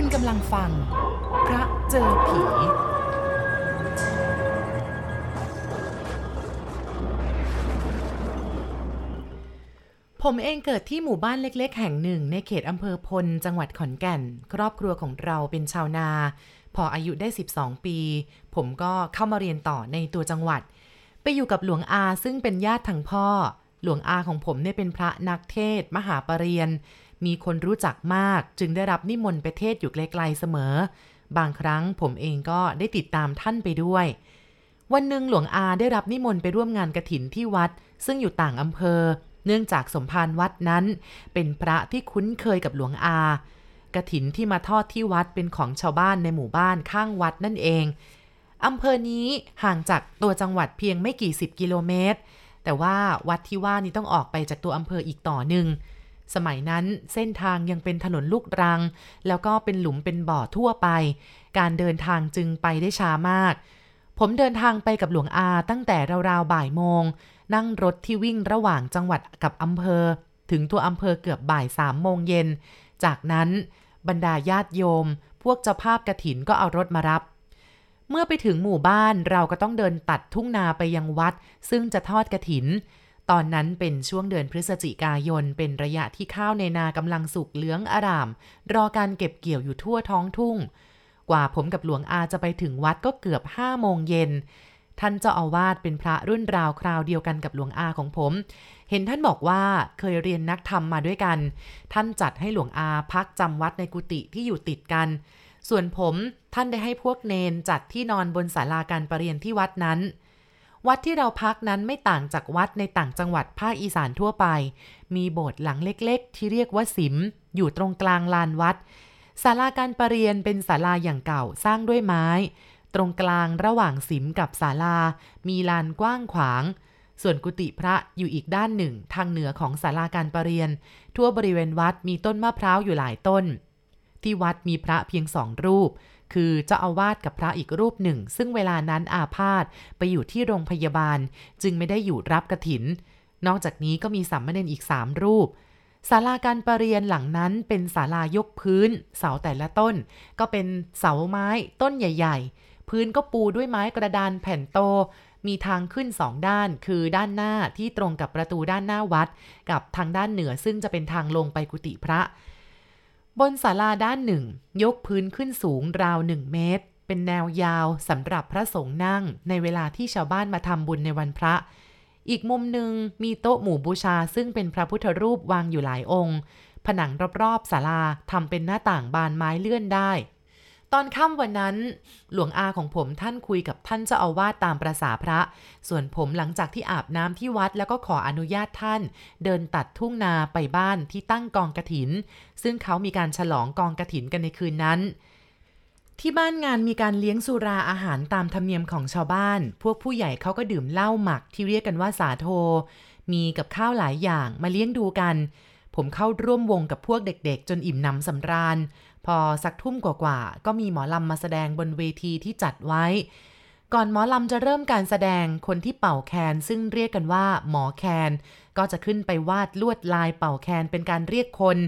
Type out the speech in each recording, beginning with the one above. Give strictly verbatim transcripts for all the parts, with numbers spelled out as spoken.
คุณกำลังฟังพระเจอผีผมเองเกิดที่หมู่บ้านเล็กๆแห่งหนึ่งในเขตอำเภอพลจังหวัดขอนแก่นครอบครัวของเราเป็นชาวนาพออายุได้สิบสองปีผมก็เข้ามาเรียนต่อในตัวจังหวัดไปอยู่กับหลวงอาซึ่งเป็นญาติทางพ่อหลวงอาของผมเนี่ยเป็นพระนักเทศมหาปริญญามีคนรู้จักมากจึงได้รับนิมนต์ไปเทศอยู่ไกลๆเสมอบางครั้งผมเองก็ได้ติดตามท่านไปด้วยวันหนึ่งหลวงอาได้รับนิมนต์ไปร่วมงานกฐินที่วัดซึ่งอยู่ต่างอำเภอเนื่องจากสมภารวัดนั้นเป็นพระที่คุ้นเคยกับหลวงอากฐินที่มาทอดที่วัดเป็นของชาวบ้านในหมู่บ้านข้างวัดนั่นเองอำเภอนี้ห่างจากตัวจังหวัดเพียงไม่กี่สิบกิโลเมตรแต่ว่าวัดที่ว่านี้ต้องออกไปจากตัวอำเภออีกต่อหนึ่งสมัยนั้นเส้นทางยังเป็นถนนลูกรังแล้วก็เป็นหลุมเป็นบ่อทั่วไปการเดินทางจึงไปได้ช้ามากผมเดินทางไปกับหลวงอาตั้งแต่ราวๆบ่ายโมงนั่งรถที่วิ่งระหว่างจังหวัดกับอำเภอถึงตัวอำเภอเกือบบ่ายสามโมงเย็นจากนั้นบรรดาญาติโยมพวกเจ้าภาพกฐินก็เอารถมารับเมื่อไปถึงหมู่บ้านเราก็ต้องเดินตัดทุ่งนาไปยังวัดซึ่งจะทอดกฐินตอนนั้นเป็นช่วงเดือนพฤศจิกายนเป็นระยะที่ข้าวในนากำลังสุกเหลืองอร่ามรอการเก็บเกี่ยวอยู่ทั่วท้องทุ่งกว่าผมกับหลวงอาจะไปถึงวัดก็เกือบห้าโมงเย็นท่านเจ้าอาวาสเป็นพระรุ่นราวคราวเดียวกันกับหลวงอาของผมเห็นท่านบอกว่าเคยเรียนนักธรรมมาด้วยกันท่านจัดให้หลวงอาพักจำวัดในกุฏิที่อยู่ติดกันส่วนผมท่านได้ให้พวกเนนจัดที่นอนบนศาลาการประเรียนที่วัดนั้นวัดที่เราพักนั้นไม่ต่างจากวัดในต่างจังหวัดภาคอีสานทั่วไปมีโบสถ์หลังเล็กๆที่เรียกว่าสิมอยู่ตรงกลางลานวัดศาลาการประเรียนเป็นศาลาอย่างเก่าสร้างด้วยไม้ตรงกลางระหว่างสิมกับศาลามีลานกว้างขวางส่วนกุฏิพระอยู่อีกด้านหนึ่งทางเหนือของศาลาการประเรียนทั่วบริเวณวัดมีต้นมะพร้าวอยู่หลายต้นที่วัดมีพระเพียงสองรูปคือเจ้าอาวาสกับพระอีกรูปหนึ่งซึ่งเวลานั้นอาพาธไปอยู่ที่โรงพยาบาลจึงไม่ได้อยู่รับกฐินนอกจากนี้ก็มีสามเณรอีกสามรูปศาลาการประเรียนหลังนั้นเป็นศาลายกพื้นเสาแต่ละต้นก็เป็นเสาไม้ต้นใหญ่ๆพื้นก็ปูด้วยไม้กระดานแผ่นโตมีทางขึ้นสองด้านคือด้านหน้าที่ตรงกับประตูด้านหน้าวัดกับทางด้านเหนือซึ่งจะเป็นทางลงไปกุฏิพระบนศาลาด้านหนึ่งยกพื้นขึ้นสูงราวหนึ่งเมตรเป็นแนวยาวสำหรับพระสงฆ์นั่งในเวลาที่ชาวบ้านมาทำบุญในวันพระอีกมุมหนึ่งมีโต๊ะหมู่บูชาซึ่งเป็นพระพุทธรูปวางอยู่หลายองค์ผนังรอบๆศาลาทำเป็นหน้าต่างบานไม้เลื่อนได้ตอนค่ำวันนั้นหลวงอาของผมท่านคุยกับท่านเจ้าอาวาสตามประสาพระส่วนผมหลังจากที่อาบน้ำที่วัดแล้วก็ขออนุญาตท่านเดินตัดทุ่งนาไปบ้านที่ตั้งกองกฐินซึ่งเขามีการฉลองกองกฐินกันในคืนนั้นที่บ้านงานมีการเลี้ยงสุราอาหารตามธรรมเนียมของชาวบ้านพวกผู้ใหญ่เขาก็ดื่มเหล้าหมักที่เรียกกันว่าสาโทมีกับข้าวหลายอย่างมาเลี้ยงดูกันผมเข้าร่วมวงกับพวกเด็กๆจนอิ่มหนำสำราญพอสักทุ่มกว่าๆก็มีหมอลำมาแสดงบนเวทีที่จัดไว้ก่อนหมอลำจะเริ่มการแสดงคนที่เป่าแคนซึ่งเรียกกันว่าหมอแคนก็จะขึ้นไปวาดลวดลายเป่าแคนเป็นการเรียกคน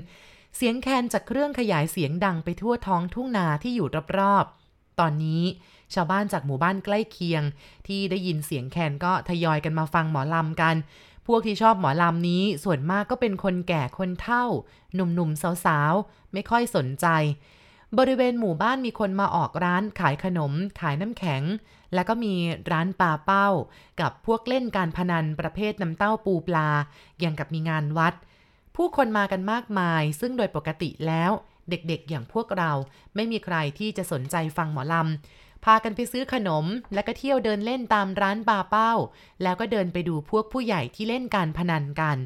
เสียงแคนจากเครื่องขยายเสียงดังไปทั่วท้องทุ่งนาที่อยู่รอบๆตอนนี้ชาวบ้านจากหมู่บ้านใกล้เคียงที่ได้ยินเสียงแคนก็ทยอยกันมาฟังหมอลำกันพวกที่ชอบหมอลำนี้ส่วนมากก็เป็นคนแก่คนเฒ่าหนุ่มๆสาวๆไม่ค่อยสนใจบริเวณหมู่บ้านมีคนมาออกร้านขายขนมขายน้ำแข็งแล้วก็มีร้านปลาเป้ากับพวกเล่นการพนันประเภทน้ำเต้าปูปลาอย่างกับมีงานวัดผู้คนมากันมากมายซึ่งโดยปกติแล้วเด็กๆอย่างพวกเราไม่มีใครที่จะสนใจฟังหมอลำพากันไปซื้อขนมแล้วก็เที่ยวเดินเล่นตามร้านบาเป้าแล้วก็เดินไปดูพวกผู้ใหญ่ที่เล่นการพนันกัน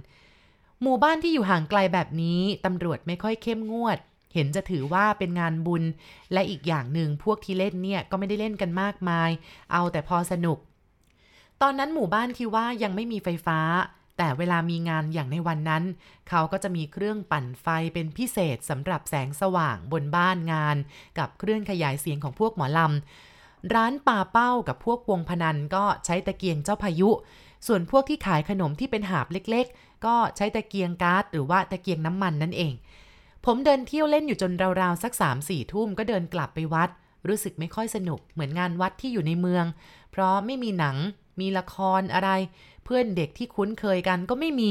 หมู่บ้านที่อยู่ห่างไกลแบบนี้ตำรวจไม่ค่อยเข้มงวดเห็นจะถือว่าเป็นงานบุญและอีกอย่างหนึ่งพวกที่เล่นเนี่ยก็ไม่ได้เล่นกันมากมายเอาแต่พอสนุกตอนนั้นหมู่บ้านที่ว่ายังไม่มีไฟฟ้าแต่เวลามีงานอย่างในวันนั้นเขาก็จะมีเครื่องปั่นไฟเป็นพิเศษสำหรับแสงสว่างบนบ้านงานกับเครื่องขยายเสียงของพวกหมอลำร้านปลาเป้ากับพวกวงพนันก็ใช้ตะเกียงเจ้าพายุส่วนพวกที่ขายขนมที่เป็นหาบเล็กๆก็ใช้ตะเกียงก๊าซหรือว่าตะเกียงน้ำมันนั่นเอง ผมเดินเที่ยวเล่นอยู่จนราวๆสัก สามสี่ ทุ่มก็เดินกลับไปวัดรู้สึกไม่ค่อยสนุกเหมือนงานวัดที่อยู่ในเมืองเพราะไม่มีหนังมีละครอะไรเพื่อนเด็กที่คุ้นเคยกันก็ไม่มี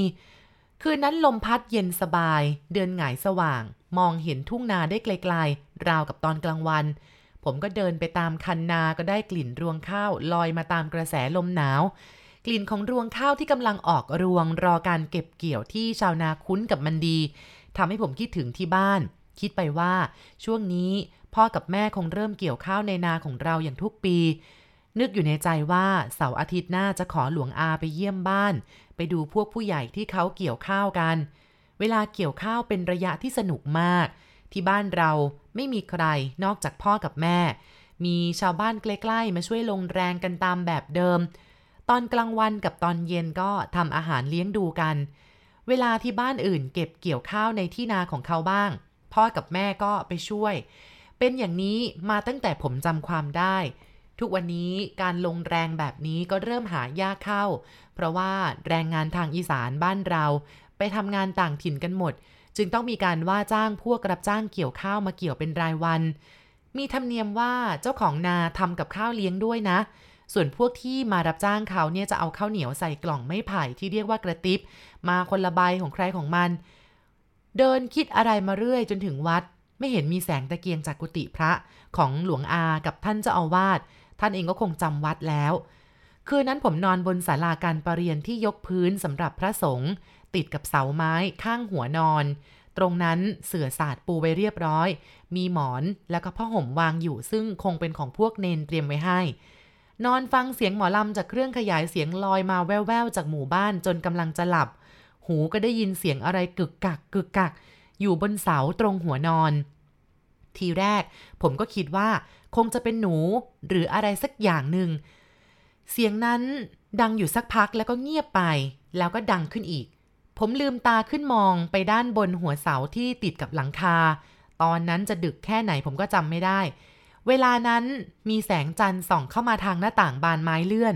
คืนนั้นลมพัดเย็นสบายเดือนหงายสว่างมองเห็นทุ่งนาได้ไกลๆราวกับตอนกลางวันผมก็เดินไปตามคันนาก็ได้กลิ่นรวงข้าวลอยมาตามกระแสลมหนาวกลิ่นของรวงข้าวที่กำลังออกรวงรอการเก็บเกี่ยวที่ชาวนาคุ้นกับมันดีทำให้ผมคิดถึงที่บ้านคิดไปว่าช่วงนี้พ่อกับแม่คงเริ่มเกี่ยวข้าวในนาของเราอย่างทุกปีนึกอยู่ในใจว่าเสาร์อาทิตย์หน้าจะขอหลวงอาไปเยี่ยมบ้านไปดูพวกผู้ใหญ่ที่เขาเกี่ยวข้าวกันเวลาเกี่ยวข้าวเป็นระยะที่สนุกมากที่บ้านเราไม่มีใครนอกจากพ่อกับแม่มีชาวบ้านใกล้ๆมาช่วยลงแรงกันตามแบบเดิมตอนกลางวันกับตอนเย็นก็ทำอาหารเลี้ยงดูกันเวลาที่บ้านอื่นเก็บเกี่ยวข้าวในที่นาของเขาบ้างพ่อกับแม่ก็ไปช่วยเป็นอย่างนี้มาตั้งแต่ผมจำความได้ทุกวันนี้การลงแรงแบบนี้ก็เริ่มหายากเข้าเพราะว่าแรงงานทางอีสานบ้านเราไปทำงานต่างถิ่นกันหมดจึงต้องมีการว่าจ้างพวกรับจ้างเกี่ยวข้าวมาเกี่ยวเป็นรายวันมีธรรมเนียมว่าเจ้าของนาทำกับข้าวเลี้ยงด้วยนะส่วนพวกที่มารับจ้างเขาเนี่ยจะเอาข้าวเหนียวใส่กล่องไม้ไผ่ที่เรียกว่ากระติบมาคนละใบของใครของมันเดินคิดอะไรมาเรื่อยจนถึงวัดไม่เห็นมีแสงตะเกียงจากกุฏิพระของหลวงอากับท่านเจ้าอาวาสท่านเองก็คงจำวัดแล้วคืนนั้นผมนอนบนศาลาการประเรียนที่ยกพื้นสำหรับพระสงฆ์ติดกับเสาไม้ข้างหัวนอนตรงนั้นเสื่อสาดปูไว้เรียบร้อยมีหมอนแล้วก็ผ้าห่มวางอยู่ซึ่งคงเป็นของพวกเณรเตรียมไว้ให้นอนฟังเสียงหมอลำจากเครื่องขยายเสียงลอยมาแว่วๆจากหมู่บ้านจนกำลังจะหลับหูก็ได้ยินเสียงอะไรกึกกักกึกกักอยู่บนเสาตรงหัวนอนทีแรกผมก็คิดว่าคงจะเป็นหนูหรืออะไรสักอย่างหนึ่งเสียงนั้นดังอยู่สักพักแล้วก็เงียบไปแล้วก็ดังขึ้นอีกผมลืมตาขึ้นมองไปด้านบนหัวเสาที่ติดกับหลังคาตอนนั้นจะดึกแค่ไหนผมก็จำไม่ได้เวลานั้นมีแสงจันทร์ส่องเข้ามาทางหน้าต่างบานไม้เลื่อน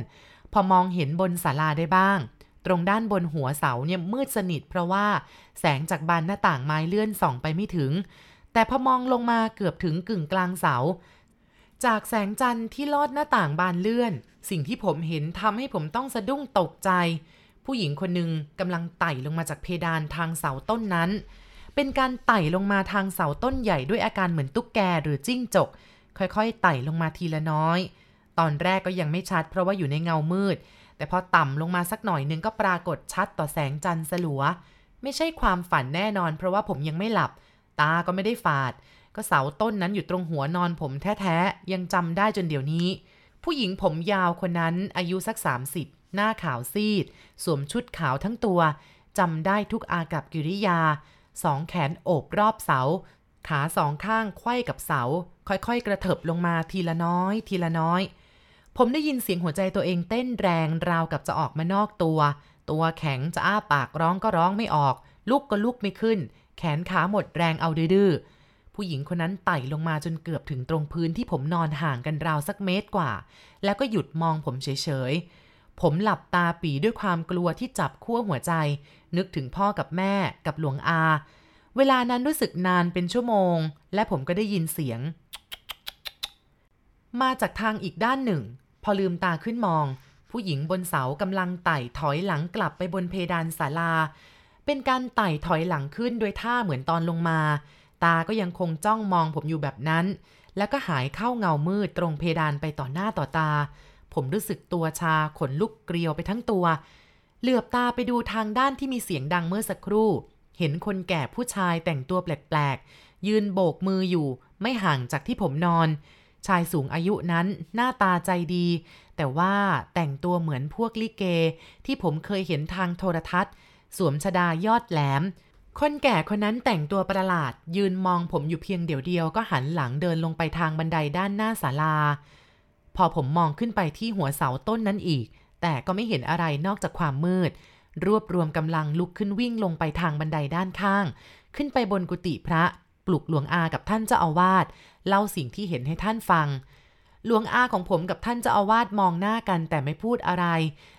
พอมองเห็นบนศาลาได้บ้างตรงด้านบนหัวเสาเนี่ยมืดสนิทเพราะว่าแสงจากบานหน้าต่างไม้เลื่อนส่องไปไม่ถึงแต่พอมองลงมาเกือบถึงกึ่งกลางเสาจากแสงจันทร์ที่ลอดหน้าต่างบานเลื่อนสิ่งที่ผมเห็นทำให้ผมต้องสะดุ้งตกใจผู้หญิงคนหนึ่งกำลังไต่ลงมาจากเพดานทางเสาต้นนั้นเป็นการไต่ลงมาทางเสาต้นใหญ่ด้วยอาการเหมือนตุ๊กแกหรือจิ้งจกค่อยๆไต่ลงมาทีละน้อยตอนแรกก็ยังไม่ชัดเพราะว่าอยู่ในเงามืดแต่พอต่ำลงมาสักหน่อยนึงก็ปรากฏชัดต่อแสงจันทร์สลัวไม่ใช่ความฝันแน่นอนเพราะว่าผมยังไม่หลับตาก็ไม่ได้ฝาดก็เสาต้นนั้นอยู่ตรงหัวนอนผมแท้ๆยังจำได้จนเดี๋ยวนี้ผู้หญิงผมยาวคนนั้นอายุสักสามสิบหน้าขาวซีดสวมชุดขาวทั้งตัวจำได้ทุกอากับกิริยาสองแขนโอบรอบเสาขาสองข้างไขว้กับเสาค่อยๆกระเถิบลงมาทีละน้อยทีละน้อยผมได้ยินเสียงหัวใจตัวเองเต้นแรงราวกับจะออกมานอกตัวตัวแข็งจะอ้าปากร้องก็ร้องไม่ออกลุกก็ลุกไม่ขึ้นแขนขาหมดแรงเอาดื้อๆผู้หญิงคนนั้นไต่ลงมาจนเกือบถึงตรงพื้นที่ผมนอนห่างกันราวสักเมตรกว่าแล้วก็หยุดมองผมเฉยๆผมหลับตาปี่ด้วยความกลัวที่จับคั่วหัวใจนึกถึงพ่อกับแม่กับหลวงอาเวลานั้นรู้สึกนานเป็นชั่วโมงและผมก็ได้ยินเสียงมาจากทางอีกด้านหนึ่งพอลืมตาขึ้นมองผู้หญิงบนเสากำลังไต่ถอยหลังกลับไปบนเพดานศาลาเป็นการไต่ถอยหลังขึ้นโดยท่าเหมือนตอนลงมาตาก็ยังคงจ้องมองผมอยู่แบบนั้นแล้วก็หายเข้าเงามืดตรงเพดานไปต่อหน้าต่อตาผมรู้สึกตัวชาขนลุกเกลียวไปทั้งตัวเหลือบตาไปดูทางด้านที่มีเสียงดังเมื่อสักครู่เห็นคนแก่ผู้ชายแต่งตัวแปลกๆยืนโบกมืออยู่ไม่ห่างจากที่ผมนอนชายสูงอายุนั้นหน้าตาใจดีแต่ว่าแต่งตัวเหมือนพวกลิเกที่ผมเคยเห็นทางโทรทัศน์สวมชฎายอดแหลมคนแก่คนนั้นแต่งตัวประหลาดยืนมองผมอยู่เพียงเดี๋ยวเดียวก็หันหลังเดินลงไปทางบันไดด้านหน้าศาลาพอผมมองขึ้นไปที่หัวเสาต้นนั้นอีกแต่ก็ไม่เห็นอะไรนอกจากความมืดรวบรวมกำลังลุกขึ้นวิ่งลงไปทางบันไดด้านข้างขึ้นไปบนกุฏิพระปลุกหลวงอากับท่านเจ้าอาวาสเล่าสิ่งที่เห็นให้ท่านฟังหลวงอาของผมกับท่านเจ้าอาวาสมองหน้ากันแต่ไม่พูดอะไร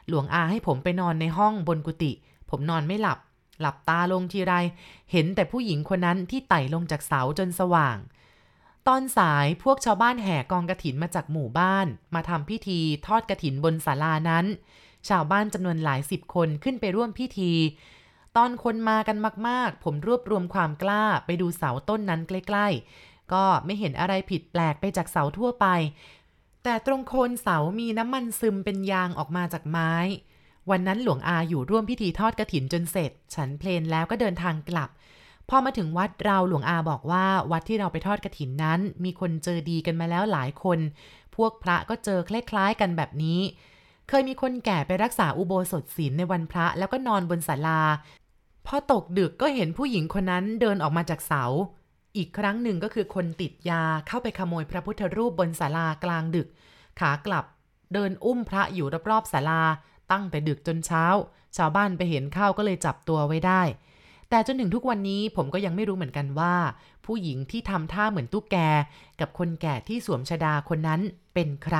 หลวงอาให้ผมไปนอนในห้องบนกุฏิผมนอนไม่หลับ หลับตาลงทีไรเห็นแต่ผู้หญิงคนนั้นที่ไต่ลงจากเสาจนสว่างตอนสายพวกชาวบ้านแห่กองกฐินมาจากหมู่บ้านมาทำพิธีทอดกฐินบนศาลานั้นชาวบ้านจำนวนหลายสิบคนขึ้นไปร่วมพิธีตอนคนมากันมากๆผมรวบรวมความกล้าไปดูเสาต้นนั้นใกล้ๆก็ไม่เห็นอะไรผิดแปลกไปจากเสาทั่วไปแต่ตรงโคนเสามีน้ำมันซึมเป็นยางออกมาจากไม้วันนั้นหลวงอาอยู่ร่วมพิธีทอดกฐินจนเสร็จฉันเพลนแล้วก็เดินทางกลับพอมาถึงวัดเราหลวงอาบอกว่าวัดที่เราไปทอดกฐินนั้นมีคนเจอดีกันมาแล้วหลายคนพวกพระก็เจอคล้ายๆกันแบบนี้เคยมีคนแก่ไปรักษาอุโบสถศีลในวันพระแล้วก็นอนบนศาลาพอตกดึกก็เห็นผู้หญิงคนนั้นเดินออกมาจากเสาอีกครั้งหนึ่งก็คือคนติดยาเข้าไปขโมยพระพุทธรูปบนศาลากลางดึกขากลับเดินอุ้มพระอยู่รอบๆศาลาตั้งแต่ดึกจนเช้าชาวบ้านไปเห็นเข้าก็เลยจับตัวไว้ได้แต่จนถึงทุกวันนี้ผมก็ยังไม่รู้เหมือนกันว่าผู้หญิงที่ทำท่าเหมือนตุ๊กแกกับคนแก่ที่สวมชฎาคนนั้นเป็นใคร